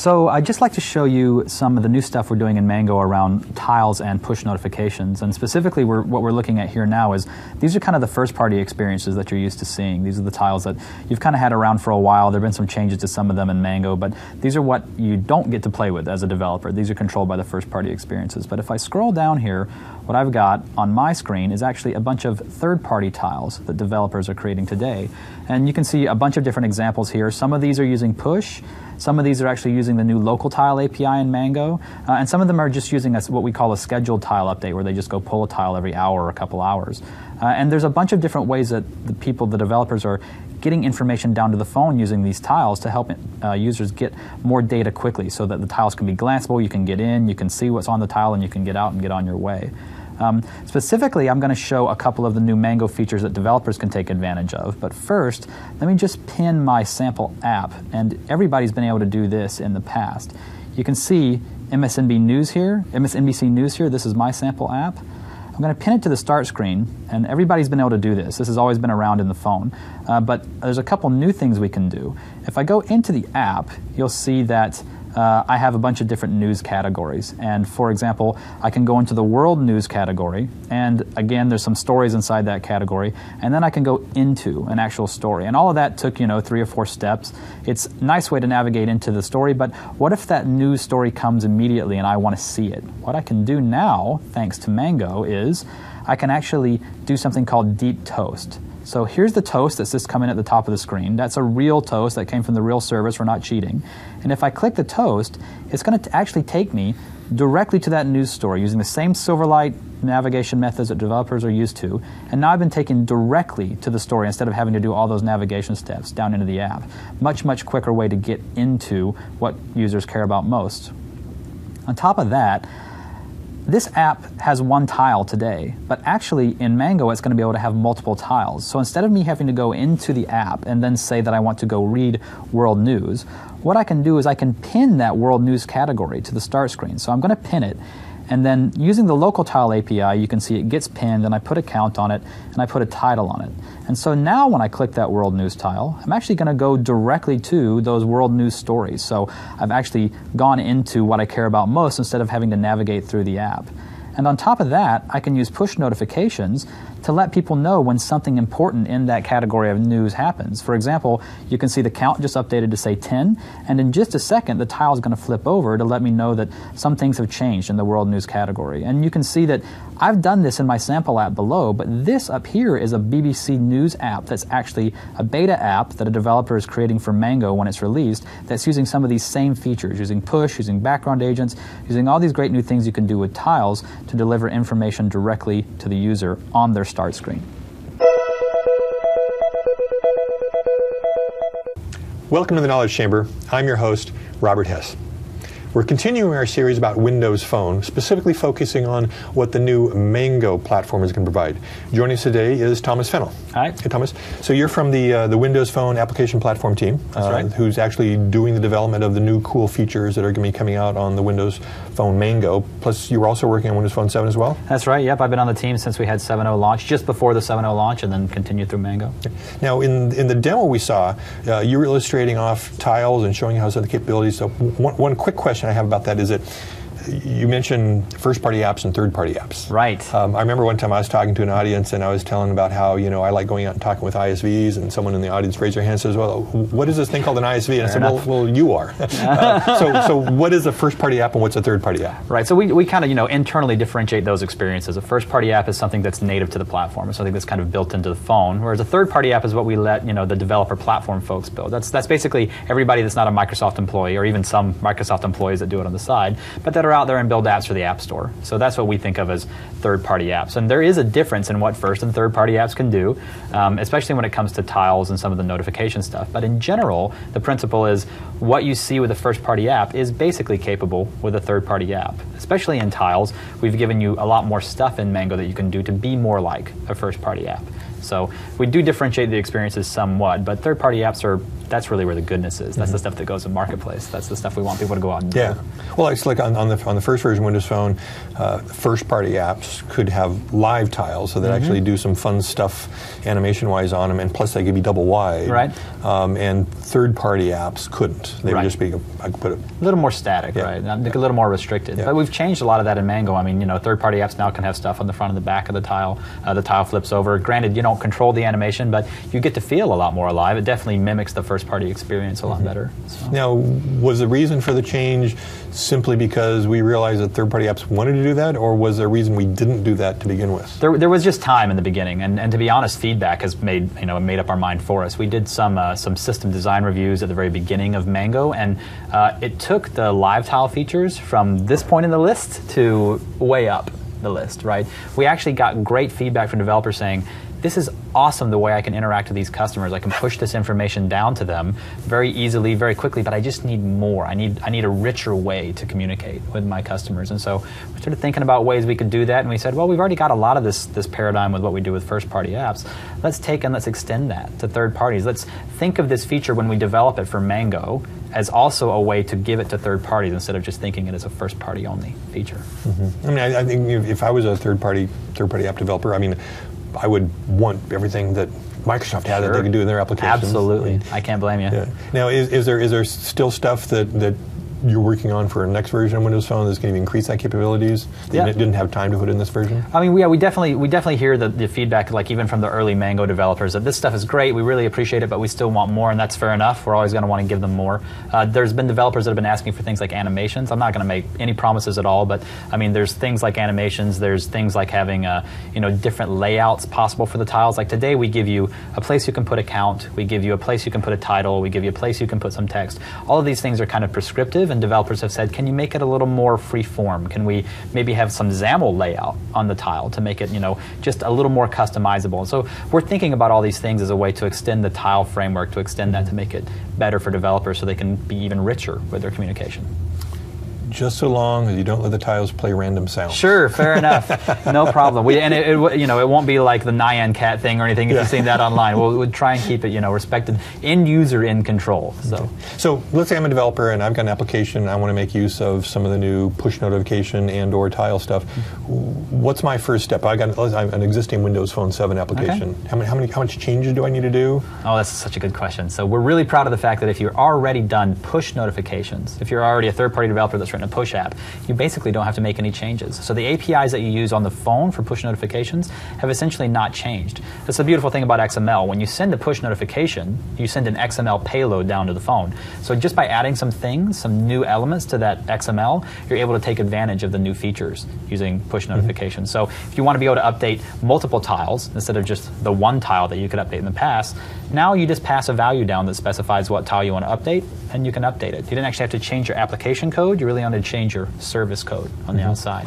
So I'd just like to show you some of the new stuff we're doing in Mango around tiles and push notifications. And specifically, what we're looking at here now is these are kind of the first-party experiences that you're used to seeing. These are the tiles that you've kind of had around for a while. There have been some changes to some of them in Mango, but these are what you don't get to play with as a developer. These are controlled by the first-party experiences. But if I scroll down here, what I've got on my screen is actually a bunch of third-party tiles that developers are creating today. And you can see a bunch of different examples here. Some of these are using push. Some of these are actually using the new local tile API in Mango, and some of them are just using what we call a scheduled tile update, where they just go pull a tile every hour or a couple hours. And there's a bunch of different ways that the developers are getting information down to the phone using these tiles to help users get more data quickly so that the tiles can be glanceable, you can get in, you can see what's on the tile, and you can get out and get on your way. Specifically, I'm going to show a couple of the new Mango features that developers can take advantage of. But first, let me just pin my sample app. And everybody's been able to do this in the past. You can see MSNBC News here. This is my sample app. I'm going to pin it to the start screen, and everybody's been able to do this. This has always been around in the phone. But there's a couple new things we can do. If I go into the app, you'll see that I have a bunch of different news categories. And for example, I can go into the world news category, and again, there's some stories inside that category, and then I can go into an actual story. And all of that took, 3 or 4 steps. It's a nice way to navigate into the story, but what if that news story comes immediately and I want to see it? What I can do now, thanks to Mango, is I can actually do something called deep toast. So here's the toast that's just coming at the top of the screen. That's a real toast that came from the real service. We're not cheating. And if I click the toast, it's going to actually take me directly to that news story using the same Silverlight navigation methods that developers are used to. And now I've been taken directly to the story instead of having to do all those navigation steps down into the app. Much, much quicker way to get into what users care about most. On top of that, this app has one tile today, but actually in Mango it's going to be able to have multiple tiles. So instead of me having to go into the app and then say that I want to go read world news, what I can do is I can pin that world news category to the start screen. So I'm going to pin it, and then using the local tile API, you can see it gets pinned, and I put a count on it, and I put a title on it. And so now when I click that world news tile, I'm actually going to go directly to those world news stories. So I've actually gone into what I care about most instead of having to navigate through the app. And on top of that, I can use push notifications to let people know when something important in that category of news happens. For example, you can see the count just updated to say 10, and in just a second, the tile is going to flip over to let me know that some things have changed in the world news category. And you can see that I've done this in my sample app below, but this up here is a BBC News app that's actually a beta app that a developer is creating for Mango when it's released that's using some of these same features, using push, using background agents, using all these great new things you can do with tiles to deliver information directly to the user on their start screen. Welcome to the Knowledge Chamber. I'm your host, Robert Hess. We're continuing our series about Windows Phone, specifically focusing on what the new Mango platform is going to provide. Joining us today is Thomas Fennel. Hi. Hey, Thomas. So you're from the Windows Phone application platform team. That's right. Who's actually doing the development of the new cool features that are going to be coming out on the Windows Phone Mango. Plus, you were also working on Windows Phone 7 as well? That's right. Yep. I've been on the team since we had 7.0 launch, just before the 7.0 launch, and then continued through Mango. Now, in the demo we saw, you were illustrating off tiles and showing how some of the capabilities. So one quick question I have about that is that you mentioned first-party apps and third-party apps. Right. I remember one time I was talking to an audience and I was telling about how, I like going out and talking with ISVs, and someone in the audience raised their hand and says, well, what is this thing called an ISV? And I said, well, you are. so what is a first-party app and what's a third-party app? Right. So we kind of, internally differentiate those experiences. A first-party app is something that's native to the platform. It's something that's kind of built into the phone, whereas a third-party app is what we let, the developer platform folks build. That's basically everybody that's not a Microsoft employee, or even some Microsoft employees that do it on the side, but that are out there and build apps for the App Store. So that's what we think of as third-party apps. And there is a difference in what first and third-party apps can do, especially when it comes to tiles and some of the notification stuff. But in general, the principle is what you see with a first-party app is basically capable with a third-party app. Especially in tiles, we've given you a lot more stuff in Mango that you can do to be more like a first-party app. So we do differentiate the experiences somewhat, but third-party apps are that's really where the goodness is. That's the stuff that goes in Marketplace. That's the stuff we want people to go out and do. Well, it's like on the first version of Windows Phone, first-party apps could have live tiles, so they actually do some fun stuff animation-wise on them, and plus they could be double-wide. Right. And third-party apps couldn't. They would just be a little more static, right? A little more restricted. But we've changed a lot of that in Mango. I mean, you know, third-party apps now can have stuff on the front and the back of the tile. The tile flips over. Granted, you don't control the animation, but you get to feel a lot more alive. It definitely mimics the first-party experience a lot better. So. Now, was the reason for the change simply because we realized that third-party apps wanted to do that, or was there a reason we didn't do that to begin with? There was just time in the beginning, and to be honest, feedback has made up our mind for us. We did some system design reviews at the very beginning of Mango, and it took the live tile features from this point in the list to way up the list, right? We actually got great feedback from developers saying, this is awesome the way I can interact with these customers. I can push this information down to them very easily, very quickly, but I just need more. I need a richer way to communicate with my customers. And so we started thinking about ways we could do that, and we said, well, we've already got a lot of this paradigm with what we do with first-party apps. Let's extend that to third parties. Let's think of this feature when we develop it for Mango as also a way to give it to third parties instead of just thinking it as a first-party only feature. I mean, I think if I was a third-party app developer, I mean, I would want everything that Microsoft had that they could do in their applications. Absolutely. I mean, I can't blame you. Yeah. Now, is there still stuff that you're working on for the next version of Windows Phone that's going to increase that capabilities that you didn't have time to put in this version? I mean, yeah, we definitely hear the feedback, like even from the early Mango developers, that this stuff is great, we really appreciate it, but we still want more, and that's fair enough. We're always going to want to give them more. There's been developers that have been asking for things like animations. I'm not going to make any promises at all, but I mean, there's things like animations, there's things like having different layouts possible for the tiles. Like today, we give you a place you can put a count, we give you a place you can put a title, we give you a place you can put some text. All of these things are kind of prescriptive, and developers have said, can you make it a little more free form? Can we maybe have some XAML layout on the tile to make it, just a little more customizable? And so we're thinking about all these things as a way to extend the tile framework, to extend that to make it better for developers so they can be even richer with their communication. Just so long as you don't let the tiles play random sounds. Sure, fair enough. No problem. It won't be like the Nyan Cat thing or anything if you've seen that online. We'll try and keep it, respected. End user in control. So. Okay. So let's say I'm a developer and I've got an application and I want to make use of some of the new push notification and/or tile stuff. What's my first step? I got an existing Windows Phone 7 application. Okay. How much changes do I need to do? Oh, that's such a good question. So we're really proud of the fact that if you're already done push notifications, if you're already a third-party developer that's in a push app, you basically don't have to make any changes. So the APIs that you use on the phone for push notifications have essentially not changed. That's the beautiful thing about XML. When you send a push notification, you send an XML payload down to the phone. So just by adding some things, some new elements to that XML, you're able to take advantage of the new features using push notifications. So if you want to be able to update multiple tiles instead of just the one tile that you could update in the past, now you just pass a value down that specifies what tile you want to update, and you can update it. You didn't actually have to change your application code. You really to change your service code on the outside.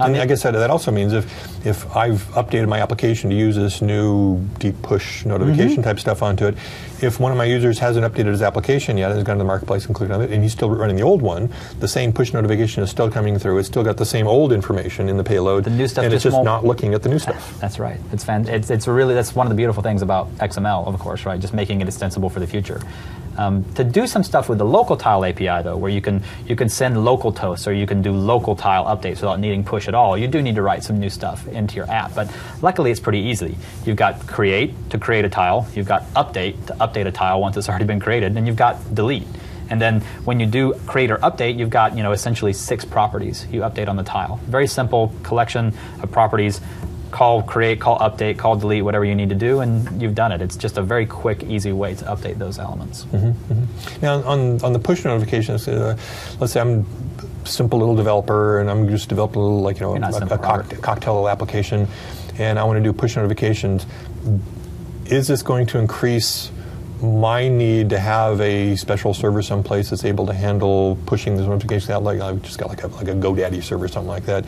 And I guess that also means if I've updated my application to use this new deep push notification type stuff onto it, if one of my users hasn't updated his application yet, has gone to the marketplace and clicked on it, and he's still running the old one, the same push notification is still coming through. It's still got the same old information in the payload, the new stuff, and it's just not looking at the new stuff. That's right. That's one of the beautiful things about XML, of course, right? Just making it extensible for the future. To do some stuff with the local tile API, though, where you can send local toasts or you can do local tile updates without needing push at all, you do need to write some new stuff into your app. But luckily, it's pretty easy. You've got create to create a tile. You've got update to update a tile once it's already been created. And you've got delete. And then when you do create or update, you've got essentially 6 properties you update on the tile. Very simple collection of properties. Call create, call update, call delete, whatever you need to do, and you've done it. It's just a very quick, easy way to update those elements. Now, on the push notifications, let's say I'm a simple little developer, and I'm just developing a little, cocktail application, and I want to do push notifications. Is this going to increase my need to have a special server someplace that's able to handle pushing those notifications out? Like I've just got like a GoDaddy server or something like that,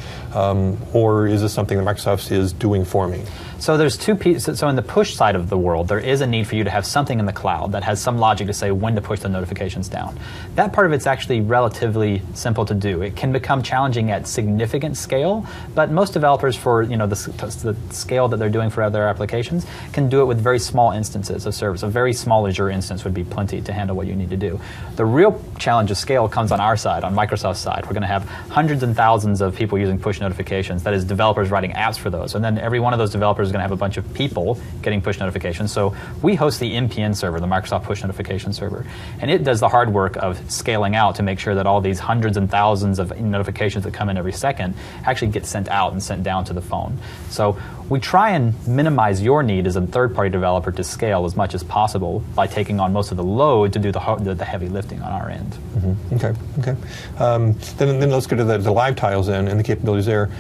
or is this something that Microsoft is doing for me? So there's two pieces. So in the push side of the world, there is a need for you to have something in the cloud that has some logic to say when to push the notifications down. That part of it's actually relatively simple to do. It can become challenging at significant scale, but most developers, for the scale that they're doing for other applications, can do it with very small instances of service, a very small acknowledge your instance would be plenty to handle what you need to do. The real challenge of scale comes on our side, on Microsoft's side. We're going to have hundreds and thousands of people using push notifications, that is developers writing apps for those. And then every one of those developers is going to have a bunch of people getting push notifications. So we host the MPN server, the Microsoft Push Notification Server. And it does the hard work of scaling out to make sure that all these hundreds and thousands of notifications that come in every second actually get sent out and sent down to the phone. So we try and minimize your need as a third-party developer to scale as much as possible by taking on most of the load to do the heavy lifting on our end. Mm-hmm. Okay, okay. Then let's go to the live tiles and the capabilities there.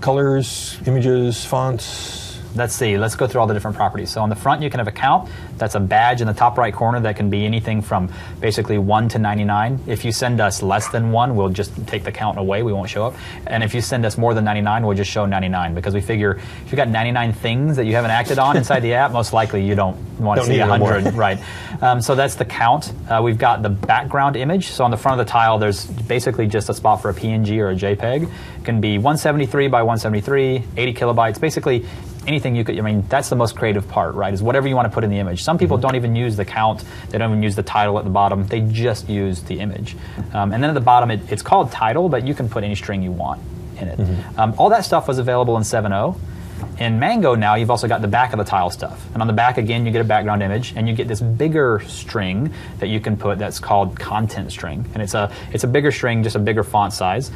Colors, images, fonts. Let's see, let's go through all the different properties. So on the front, you can have a count. That's a badge in the top right corner that can be anything from basically 1 to 99. If you send us less than 1, we'll just take the count away. We won't show up. And if you send us more than 99, we'll just show 99, because we figure if you've got 99 things that you haven't acted on inside the app, most likely you don't want to see 100. Right. So that's the count. We've got the background image. So on the front of the tile, there's basically just a spot for a PNG or a JPEG. It can be 173 by 173, 80 kilobytes, basically anything you could, I mean, that's the most creative part, right, is whatever you want to put in the image. Some people don't even use the count. They don't even use the title at the bottom. They just use the image. And then at the bottom, it's called title, but you can put any string you want in it. Mm-hmm. All that stuff was available in 7.0. In Mango now, you've also got the back of the tile stuff. And on the back, again, you get a background image, and you get this bigger string that you can put that's called content string. And it's a bigger string, just a bigger font size.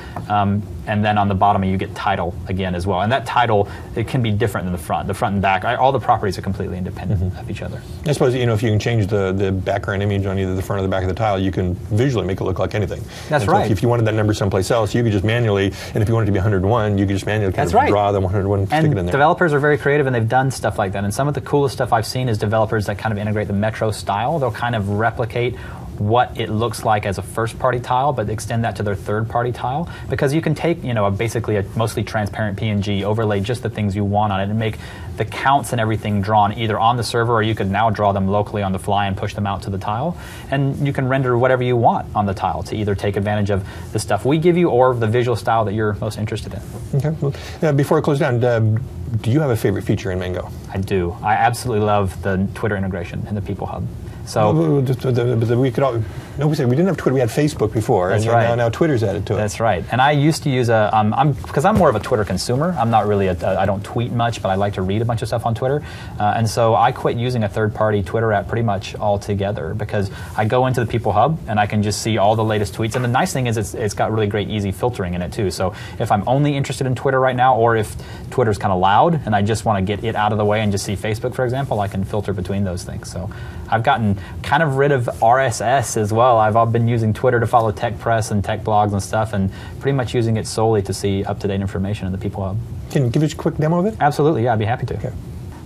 And then on the bottom, you get title again as well. And that title, it can be different than the front. The front and back, all the properties are completely independent of each other. I suppose, you know, if you can change the background image on either the front or the back of the tile, you can visually make it look like anything. That's right. So if you wanted that number someplace else, you could just manually, and if you wanted to be 101, you could just manually kind of draw the 101 and stick it in there. Developers are very creative, and they've done stuff like that. And some of the coolest stuff I've seen is developers that kind of integrate the Metro style. They'll kind of replicate what it looks like as a first-party tile, but extend that to their third-party tile, because you can take, you know, basically a mostly transparent PNG, overlay just the things you want on it, and make the counts and everything drawn either on the server, or you could now draw them locally on the fly and push them out to the tile. And you can render whatever you want on the tile to either take advantage of the stuff we give you or the visual style that you're most interested in. Okay. Well, before I close down, do you have a favorite feature in Mango? I do. I absolutely love the Twitter integration and the People Hub. So we could all, we said we didn't have Twitter. We had Facebook before, and now Twitter's added to it. That's right. And I used to use a because I'm more of a Twitter consumer. I'm not really I don't tweet much, but I like to read a bunch of stuff on Twitter, and so I quit using a third-party Twitter app pretty much altogether, because I go into the People Hub and I can just see all the latest tweets. And the nice thing is it's got really great easy filtering in it too. So if I'm only interested in Twitter right now, or if Twitter's kind of loud and I just want to get it out of the way and just see Facebook, for example, I can filter between those things. So I've gotten kind of rid of RSS as well. I've been using Twitter to follow tech press and tech blogs and stuff, and pretty much using it solely to see up-to-date information in the People Hub. Can you give us a quick demo of it? Absolutely, yeah, I'd be happy to. Okay.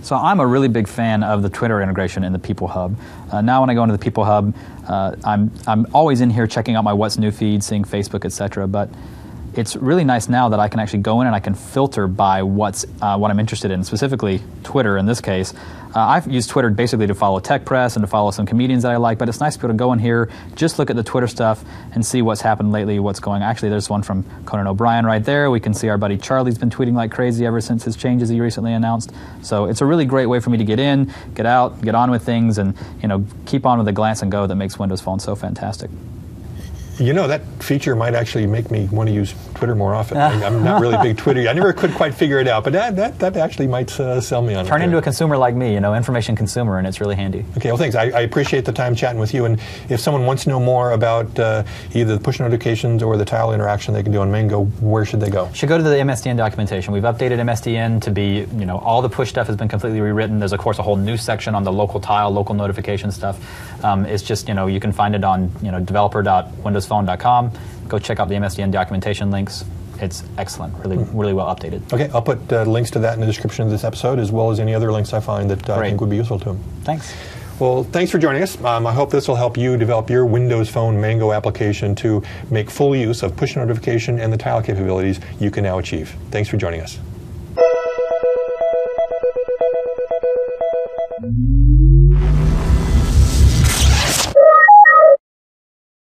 So I'm a really big fan of the Twitter integration in the People Hub. Now when I go into the People Hub, I'm always in here checking out my What's New feed, seeing Facebook, etc. But it's really nice now that I can actually go in and I can filter by what I'm interested in, specifically Twitter in this case. I've used Twitter basically to follow tech press and to follow some comedians that I like, but it's nice to be able to go in here, just look at the Twitter stuff and see what's happened lately, what's going on. Actually, there's one from Conan O'Brien right there. We can see our buddy Charlie's been tweeting like crazy ever since his changes he recently announced. So it's a really great way for me to get in, get out, get on with things, and keep on with the glance and go that makes Windows Phone so fantastic. You know, that feature might actually make me want to use Twitter more often. I'm not really big Twitter. I never could quite figure it out, but that actually might sell me on it. Turn into a consumer like me, information consumer, and it's really handy. Okay, well, thanks. I appreciate the time chatting with you. And if someone wants to know more about either the push notifications or the tile interaction they can do on Mango, where should they go? Should go to the MSDN documentation. We've updated MSDN to be, all the push stuff has been completely rewritten. There's, of course, a whole new section on the local tile, local notification stuff. It's just, you can find it on, developer.windowsphone.com. Go check out the MSDN documentation links. It's excellent, really well updated. Okay, I'll put links to that in the description of this episode, as well as any other links I find that I think would be useful to them. Thanks. Well, thanks for joining us. I hope this will help you develop your Windows Phone Mango application to make full use of push notification and the tile capabilities you can now achieve. Thanks for joining us.